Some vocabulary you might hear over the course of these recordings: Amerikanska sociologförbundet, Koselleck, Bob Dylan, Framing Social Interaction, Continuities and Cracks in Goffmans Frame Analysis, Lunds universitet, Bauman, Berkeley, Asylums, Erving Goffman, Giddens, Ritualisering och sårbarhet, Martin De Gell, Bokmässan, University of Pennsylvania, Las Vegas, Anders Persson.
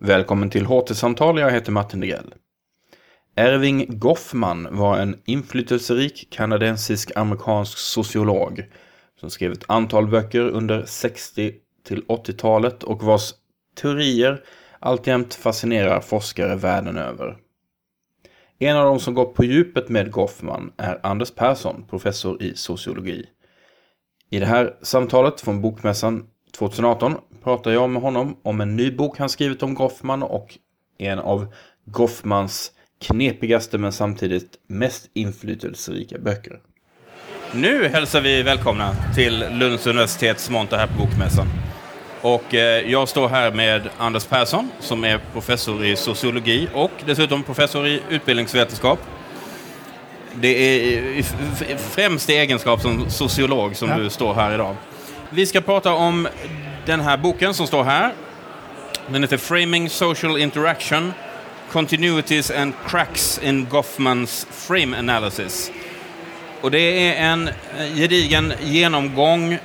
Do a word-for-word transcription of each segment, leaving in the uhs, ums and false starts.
Välkommen till H T-samtal, jag heter Martin De Gell. Erving Goffman var en inflytelserik kanadensisk-amerikansk sociolog som skrev ett antal böcker under sextio till åttiotalet och vars teorier alltjämt fascinerar forskare världen över. En av dem som gått på djupet med Goffman är Anders Persson, professor i sociologi. I det här samtalet från Bokmässan tjugoarton pratar jag med honom om en ny bok han skrivit om Goffman och en av Goffmans knepigaste men samtidigt mest inflytelserika böcker. Nu hälsar vi välkomna till Lunds universitets monter här på Bokmässan. Och jag står här med Anders Persson som är professor i sociologi och dessutom professor i utbildningsvetenskap. Det är främst i egenskap som sociolog som ja. du står här idag. Vi ska prata om den här boken som står här. Den heter Framing Social Interaction, Continuities and Cracks in Goffmans Frame Analysis. Och det är en gedigen genomgång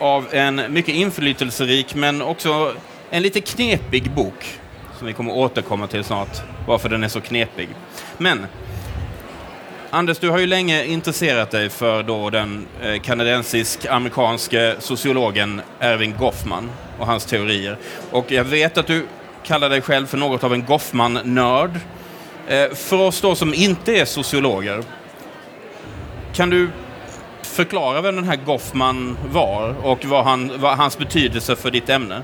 av en mycket inflytelserik men också en lite knepig bok som vi kommer återkomma till snart, varför den är så knepig. Men Anders, du har ju länge intresserat dig för då den kanadensisk-amerikanske sociologen Erving Goffman och hans teorier. Och jag vet att du kallar dig själv för något av en Goffman-nörd. För oss då som inte är sociologer, kan du förklara vem den här Goffman var och vad, han, vad hans betydelse för ditt ämne?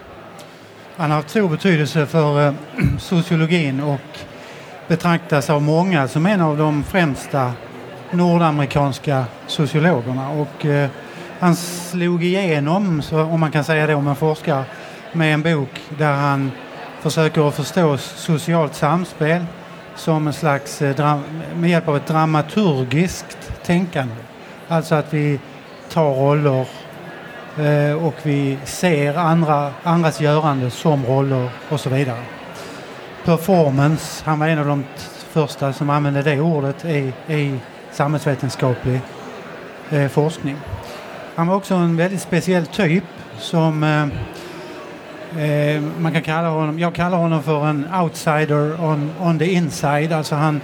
Han har haft stor betydelse för sociologin och betraktas av många som en av de främsta nordamerikanska sociologerna, och eh, han slog igenom, så, om man kan säga det om en forskare, med en bok där han försöker att förstå socialt samspel som en slags, eh, dra- med hjälp av ett dramaturgiskt tänkande. Alltså att vi tar roller eh, och vi ser andra, andras görande som roller och så vidare. Performance, han var en av de t- första som använde det ordet i, i samhällsvetenskaplig eh, forskning. Han var också en väldigt speciell typ som eh, eh, man kan kalla honom, jag kallar honom för en outsider on, on the inside. Alltså han,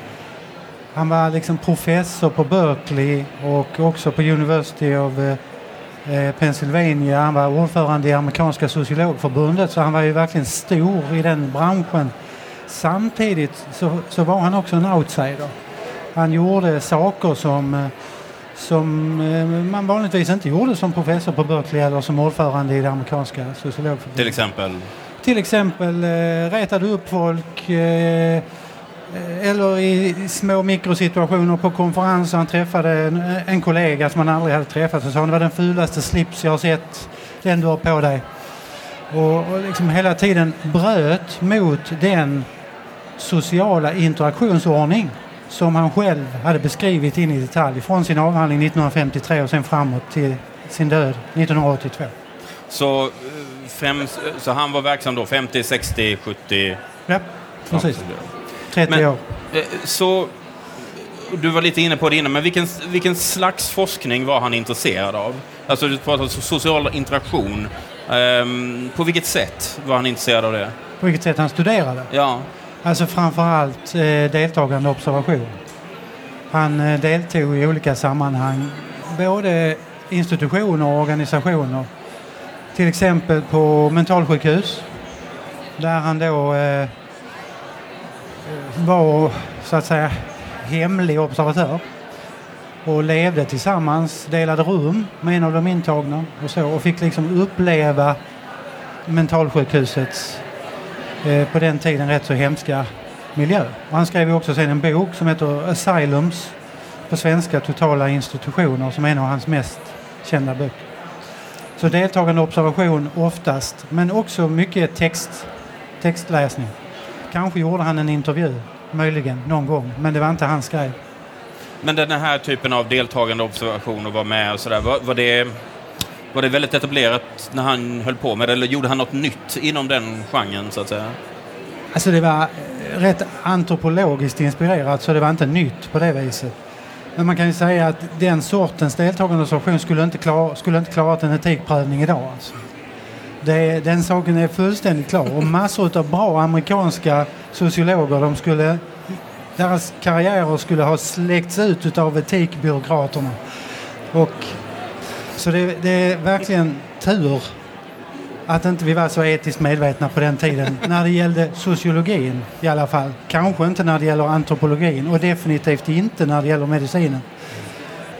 han var liksom professor på Berkeley och också på University of eh, Pennsylvania. Han var ordförande i Amerikanska sociologförbundet, så han var ju verkligen stor i den branschen. Samtidigt så, så var han också en outsider. Han gjorde saker som, som man vanligtvis inte gjorde som professor på Berkeley eller som ordförande i det amerikanska sociologförbundet. Till exempel? Till exempel eh, rätade upp folk eh, eller i små mikrosituationer på konferenser. Han träffade en, en kollega som han aldrig hade träffat och sa, det var den fulaste slips jag har sett, den du har på dig. Och liksom hela tiden bröt mot den sociala interaktionsordning som han själv hade beskrivit in i detalj från sin avhandling nittonhundrafemtiotre och sen framåt till sin död nittonhundraåttiotvå. Så, främst, så han var verksam då femtio, sextio, sjuttio? Ja, precis. trettio men, år. Så du var lite inne på det innan, men vilken, vilken slags forskning var han intresserad av? Alltså du pratade om social interaktion. Um, på vilket sätt var han intresserad av det? På vilket sätt han studerade? Ja. Alltså framförallt eh, deltagande observation. Han eh, deltog i olika sammanhang, både institutioner och organisationer. Till exempel på mentalsjukhus, där han då eh, var så att säga hemlig observatör och levde tillsammans, delade rum med en av de intagna och så, och fick liksom uppleva mentalsjukhusets eh, på den tiden rätt så hemska miljö. Och han skrev också sen en bok som heter Asylums, på svenska Totala institutioner, som är en av hans mest kända böcker. Så deltagande observation oftast, men också mycket text, textläsning. Kanske gjorde han en intervju, möjligen, någon gång, men det var inte han skrev. Men den här typen av deltagande observation och var med och sådär, var, var, det, var det väldigt etablerat när han höll på med det, eller gjorde han något nytt inom den genren så att säga? Alltså det var rätt antropologiskt inspirerat, så det var inte nytt på det viset. Men man kan ju säga att den sortens deltagande observation skulle inte klara, skulle inte klara en etikprövning idag. Alltså. Det, den saken är fullständigt klar. Och massor av bra amerikanska sociologer, de skulle, deras karriärer skulle ha släckts ut av etikbyråkraterna. Och, så det, det är verkligen tur att inte vi var så etiskt medvetna på den tiden. När det gällde sociologin i alla fall. Kanske inte när det gäller antropologin. Och definitivt inte när det gäller medicinen.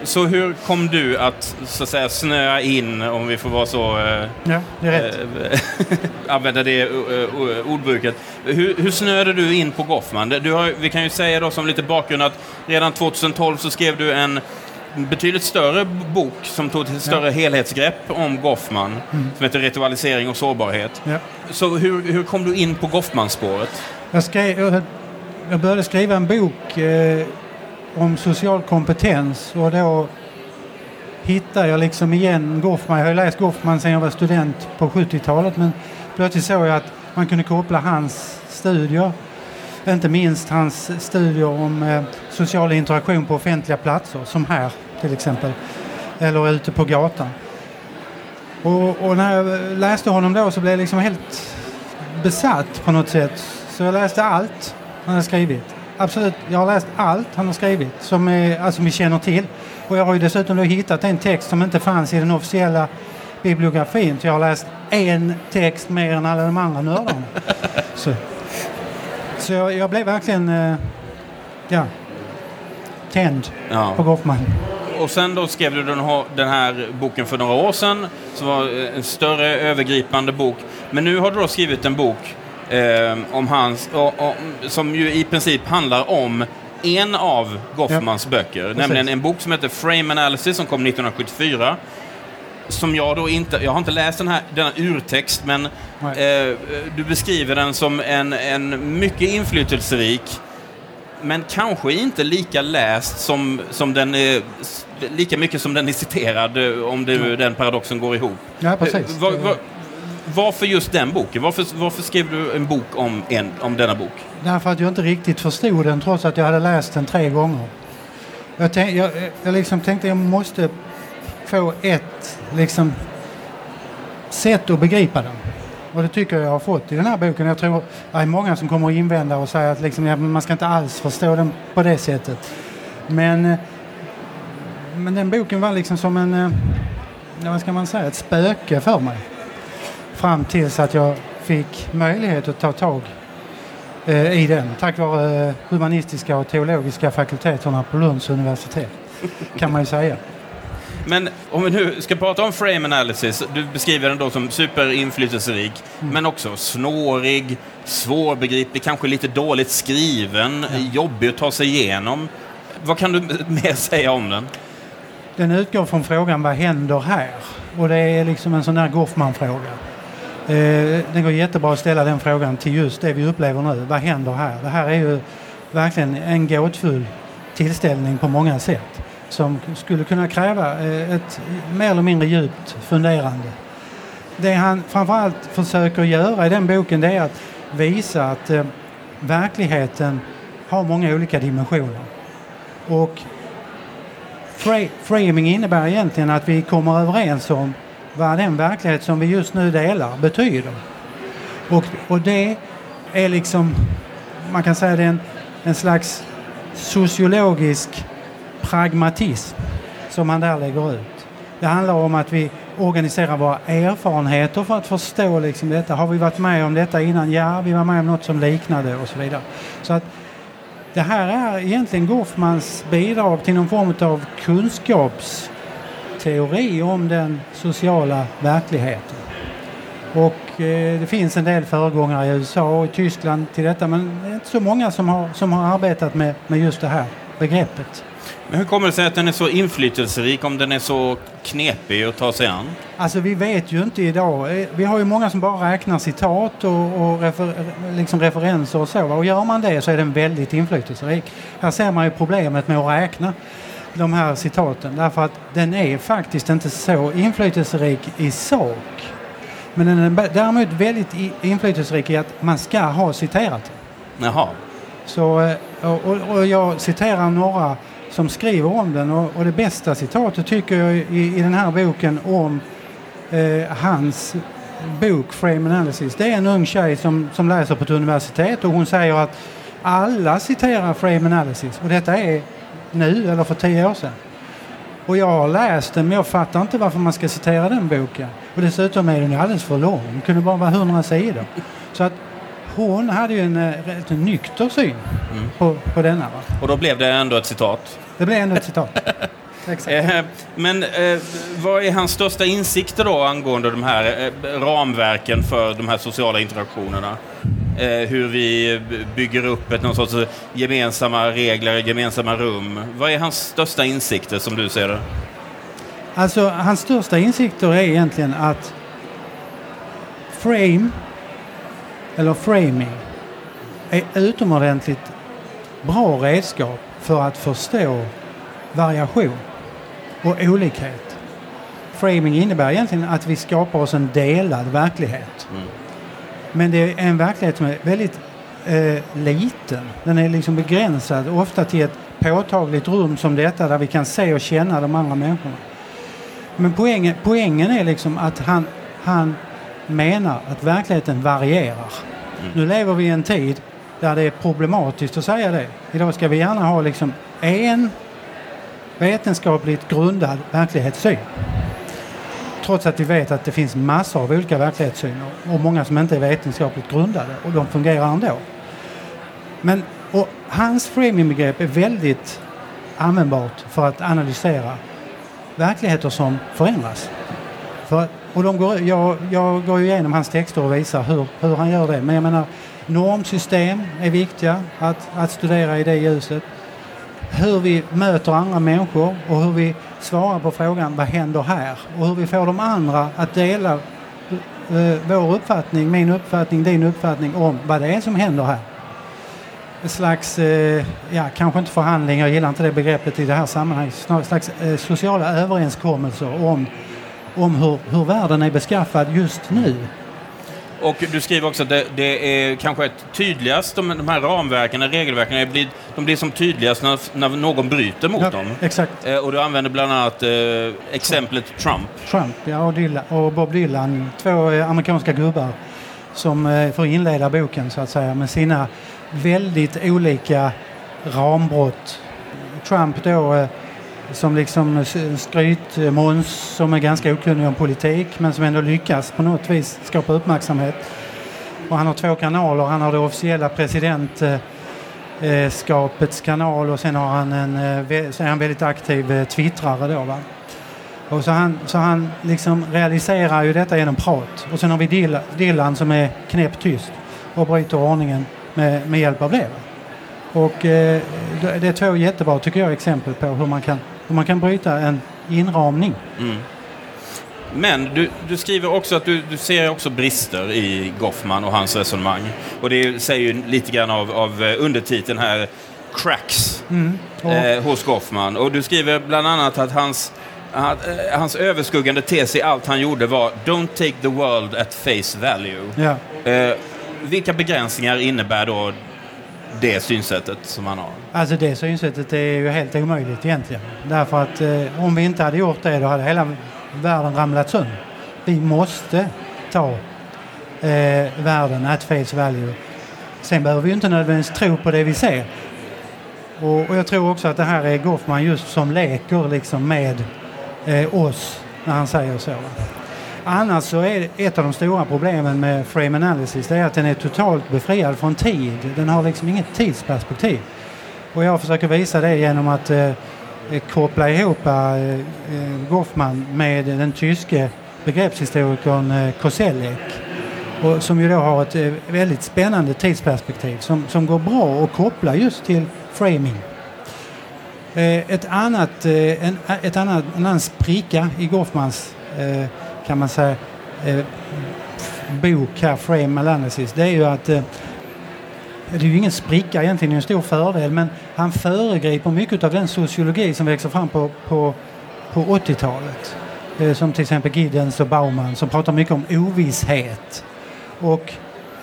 Så hur kom du att, så att säga, snöa in, om vi får vara så... Eh, ja, det är rätt. Eh, använda det eh, ordbruket. Hur, hur snöade du in på Goffman? Du har, vi kan ju säga då som lite bakgrund att redan tjugohundratolv så skrev du en betydligt större bok som tog ett större ja. helhetsgrepp om Goffman mm. som heter Ritualisering och sårbarhet. Ja. Så hur, hur kom du in på Goffman-spåret? Jag, skrev, jag började skriva en bok... Eh, om social kompetens, och då hittar jag liksom igen Goffman. Jag har läst Goffman sedan jag var student på sjuttiotalet, men plötsligt såg jag att man kunde koppla hans studier, inte minst hans studier om eh, social interaktion på offentliga platser, som här till exempel, eller ute på gatan. Och, och när jag läste honom då så blev jag liksom helt besatt på något sätt. Så jag läste allt han har skrivit. Absolut, jag har läst allt han har skrivit som är, alltså, vi känner till. Och jag har ju dessutom då hittat en text som inte fanns i den officiella bibliografin. Så jag har läst en text mer än alla de andra nördarna. Så, så jag, jag blev verkligen eh, ja, tänd ja. på Goffman. Och sen då skrev du den här boken för några år sedan. Som var en större övergripande bok. Men nu har du då skrivit en bok. Eh, om hans, och, och, som ju i princip handlar om en av Goffmans ja. böcker, precis. Nämligen en bok som heter Frame Analysis som kom nittonhundrasjuttiofyra, som jag då inte, jag har inte läst den här, denna urtext, men eh, du beskriver den som en, en mycket inflytelserik men kanske inte lika läst som, som den är, lika mycket som den är citerad, om det, mm. den paradoxen går ihop. Ja, precis. Eh, va, va, Varför just den boken? Varför, varför skrev du en bok om, en, om denna bok? Därför att jag inte riktigt förstod den, trots att jag hade läst den tre gånger. Jag, tänk, jag, jag liksom tänkte att jag måste få ett liksom, sätt att begripa den. Och det tycker jag jag har fått i den här boken. Jag tror det är många som kommer att invända och säga att liksom, ja, man ska inte alls förstå den på det sättet. Men, men den boken var liksom som en, vad ska man säga, ett spöke för mig. Fram tills att jag fick möjlighet att ta tag eh, i den. Tack vare eh, humanistiska och teologiska fakulteterna på Lunds universitet, kan man ju säga. Men om vi nu ska prata om frame analysis, du beskriver den då som superinflytelserik, mm. men också snårig, svårbegriplig, kanske lite dåligt skriven, ja. jobbig att ta sig igenom. Vad kan du mer säga om den? Den utgår från frågan, vad händer här? Och det är liksom en sån där Goffman-fråga. Eh, det går jättebra att ställa den frågan till just det vi upplever nu. Vad händer här? Det här är ju verkligen en gåtfull tillställning på många sätt. Som skulle kunna kräva eh, ett mer eller mindre djupt funderande. Det han framförallt försöker göra i den boken, det är att visa att eh, verkligheten har många olika dimensioner. Och fra- framing innebär egentligen att vi kommer överens om vad den verklighet som vi just nu delar betyder. Och, och det är liksom, man kan säga det är en, en slags sociologisk pragmatism som man där lägger ut. Det handlar om att vi organiserar våra erfarenheter för att förstå liksom detta. Har vi varit med om detta innan? Ja, vi var med om något som liknade och så vidare. Så att det här är egentligen Goffmans bidrag till någon form av kunskaps teori om den sociala verkligheten. Och eh, det finns en del föregångare i U S A och i Tyskland till detta, men det är inte så många som har, som har arbetat med, med just det här begreppet. Men hur kommer det sig att den är så inflytelserik om den är så knepig att ta sig an? Alltså vi vet ju inte idag. Vi har ju många som bara räknar citat och, och refer, liksom referenser och så. Och gör man det så är den väldigt inflytelserik. Här ser man ju problemet med att räkna de här citaten, därför att den är faktiskt inte så inflytelserik i sak, men den är däremot väldigt inflytelserik i att man ska ha citerat. Jaha. Så, och, och jag citerar några som skriver om den, och, och det bästa citatet tycker jag i, i den här boken om eh, hans bok Frame Analysis. Det är en ung tjej som, som läser på ett universitet, och hon säger att alla citerar Frame Analysis, och detta är nu eller för tio år sedan. Och jag har läst den, men jag fattar inte varför man ska citera den boken. Och dessutom är den alldeles för lång. Den kunde bara vara hundra sidor. Så att hon hade ju en, en nykter syn mm. på, på denna. Va? Och då blev det ändå ett citat. Det blev ändå ett citat. Exakt. Men eh, vad är hans största insikter då angående de här eh, ramverken för de här sociala interaktionerna? Eh, hur vi bygger upp ett någon sorts gemensamma regler, gemensamma rum. Vad är hans största insikter som du ser det? Alltså, hans största insikter är egentligen att frame eller framing är utomordentligt bra redskap för att förstå variation och olikhet. Framing innebär egentligen att vi skapar oss en delad verklighet. Mm. Men det är en verklighet som är väldigt eh, liten. Den är liksom begränsad, ofta till ett påtagligt rum som detta, där vi kan se och känna de andra människorna. Men poängen, poängen är liksom att han, han menar att verkligheten varierar. Mm. Nu lever vi i en tid där det är problematiskt att säga det. Idag ska vi gärna ha liksom en vetenskapligt grundad verklighetssyn, trots att vi vet att det finns massor av olika verklighetssyner och många som inte är vetenskapligt grundade, och de fungerar ändå. Men och hans framingbegrepp är väldigt användbart för att analysera verkligheter som förändras. För, och de går, jag, jag går igenom hans texter och visar hur, hur han gör det. Men jag menar, normsystem är viktiga att, att studera i det ljuset. Hur vi möter andra människor och hur vi svarar på frågan vad händer här, och hur vi får de andra att dela eh, vår uppfattning, min uppfattning, din uppfattning om vad det är som händer här. Ett slags, eh, ja kanske inte förhandlingar, jag gillar inte det begreppet i det här sammanhanget, snarare slags eh, sociala överenskommelser om, om hur, hur världen är beskaffad just nu. Och du skriver också att det, det är kanske ett tydligast, de, de här ramverken, regelverken, de blir, de blir som tydligast när, när någon bryter mot ja, dem. Exakt. Eh, och du använder bland annat eh, exemplet Trump. Trump, ja, och, Dylan, och Bob Dylan, två eh, amerikanska gubbar som eh, får inleda boken så att säga med sina väldigt olika rambrott. Trump då eh, som liksom skrytmåns som är ganska okunnig om politik, men som ändå lyckas på något vis skapa uppmärksamhet. Och han har två kanaler. Han har det officiella presidentskapets kanal, och sen har han en, så är han väldigt aktiv twittrare då, va? Och så han, så han liksom realiserar ju detta genom prat. Och sen har vi Dylan som är knäpptyst och bryter ordningen med, med hjälp av det. Och eh, det är två jättebra, tycker jag, exempel på hur man kan hur man kan bryta en inramning. Mm. Men du, du skriver också att du, du ser också brister i Goffman och hans resonemang. Och det säger ju lite grann av, av undertiteln här, cracks mm. ja. eh, hos Goffman. Och du skriver bland annat att hans, att, eh, hans överskuggande tes i allt han gjorde var don't take the world at face value. Ja. Eh, vilka begränsningar innebär då det synsättet som han har? Alltså det synsättet är ju helt omöjligt egentligen. Därför att eh, om vi inte hade gjort det, då hade hela världen ramlat sönder. Vi måste ta eh, världen at face value. Sen behöver vi ju inte nödvändigtvis tro på det vi ser. Och, och jag tror också att det här är Goffman just som leker liksom med eh, oss när han säger så. Annars så är ett av de stora problemen med frame analysis, det är att den är totalt befriad från tid. Den har liksom inget tidsperspektiv. Och jag försöker visa det genom att eh, koppla ihop eh, Goffman med den tyske begreppshistorikern eh, Koselleck. Och som ju då har ett eh, väldigt spännande tidsperspektiv som, som går bra att koppla just till framing. Eh, ett annat, eh, en, ett annat, en annan spricka i Goffmans eh, kan man säga eh, bok här, Frame Analysis, det är ju att eh, det är ju ingen spricka egentligen, en stor fördel, men han föregriper mycket av den sociologi som växer fram på, på, på åttiotalet, eh, som till exempel Giddens och Bauman, som pratar mycket om ovisshet. Och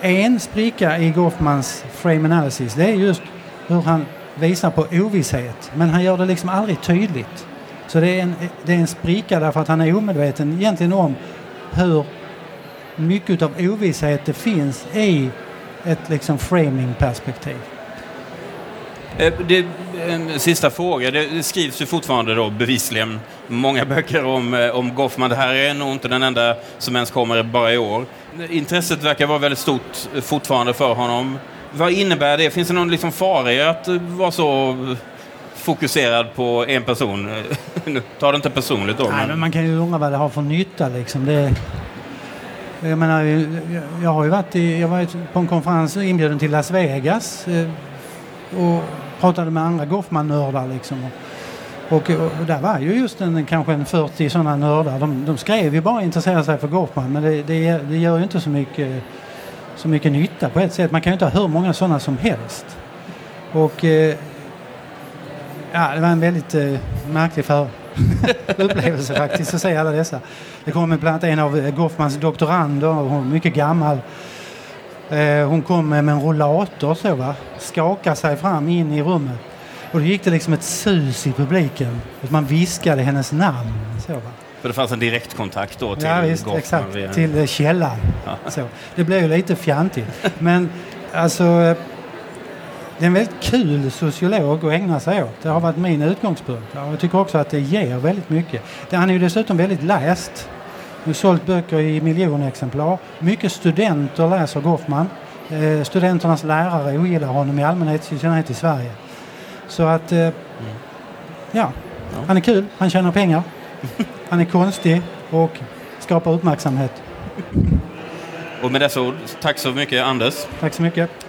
en spricka i Goffmans Frame Analysis, det är just hur han visar på ovisshet, men han gör det liksom aldrig tydligt. Så det är, en, det är en spricka därför att han är omedveten egentligen om hur mycket av ovisshet det finns i ett liksom framing-perspektiv. Det, en sista fråga. Det skrivs ju fortfarande då bevisligen många böcker om, om Goffman. Det här är nog inte den enda som ens kommer bara i år. Intresset verkar vara väldigt stort fortfarande för honom. Vad innebär det? Finns det någon liksom fara i att vara så fokuserad på en person? Nu tar det inte personligt då. Men... Nej, men man kan ju undra vad det har för nytta liksom. Det... Jag menar, jag har ju varit, i, jag var på en konferens inbjuden till Las Vegas och pratade med andra Goffman-nördar liksom. Och, och där var ju just en, kanske en fyrtio sådana nördar. De, de skrev ju bara intresserade sig för Goffman, men det, det, det gör ju inte så mycket, så mycket nytta på ett sätt. Man kan ju inte ha hur många sådana som helst. Och ja, det var en väldigt märklig för upplevelse faktiskt att se alla dessa. Det kom bland annat en av Goffmans doktorander, hon är mycket gammal. Hon kom med en rollator så va, skakade sig fram in i rummet. Och då gick det liksom ett sus i publiken. Att man viskade hennes namn så va. För det fanns en direktkontakt då till ja, visst, Goffman exakt, via... till källan. Ja. Så. Det blev ju lite fjantigt. Men alltså det är en väldigt kul sociolog att ägna sig åt. Det har varit min utgångspunkt. Jag tycker också att det ger väldigt mycket. Han är ju dessutom väldigt läst. Han har sålt böcker i miljonexemplar. Mycket studenter läser Goffman. Eh, studenternas lärare ogillar honom i allmänhet, i synnerhet i Sverige. Så att, eh, ja, han är kul. Han tjänar pengar. Han är konstig och skapar uppmärksamhet. Och med dessa ord, tack så mycket Anders. Tack så mycket.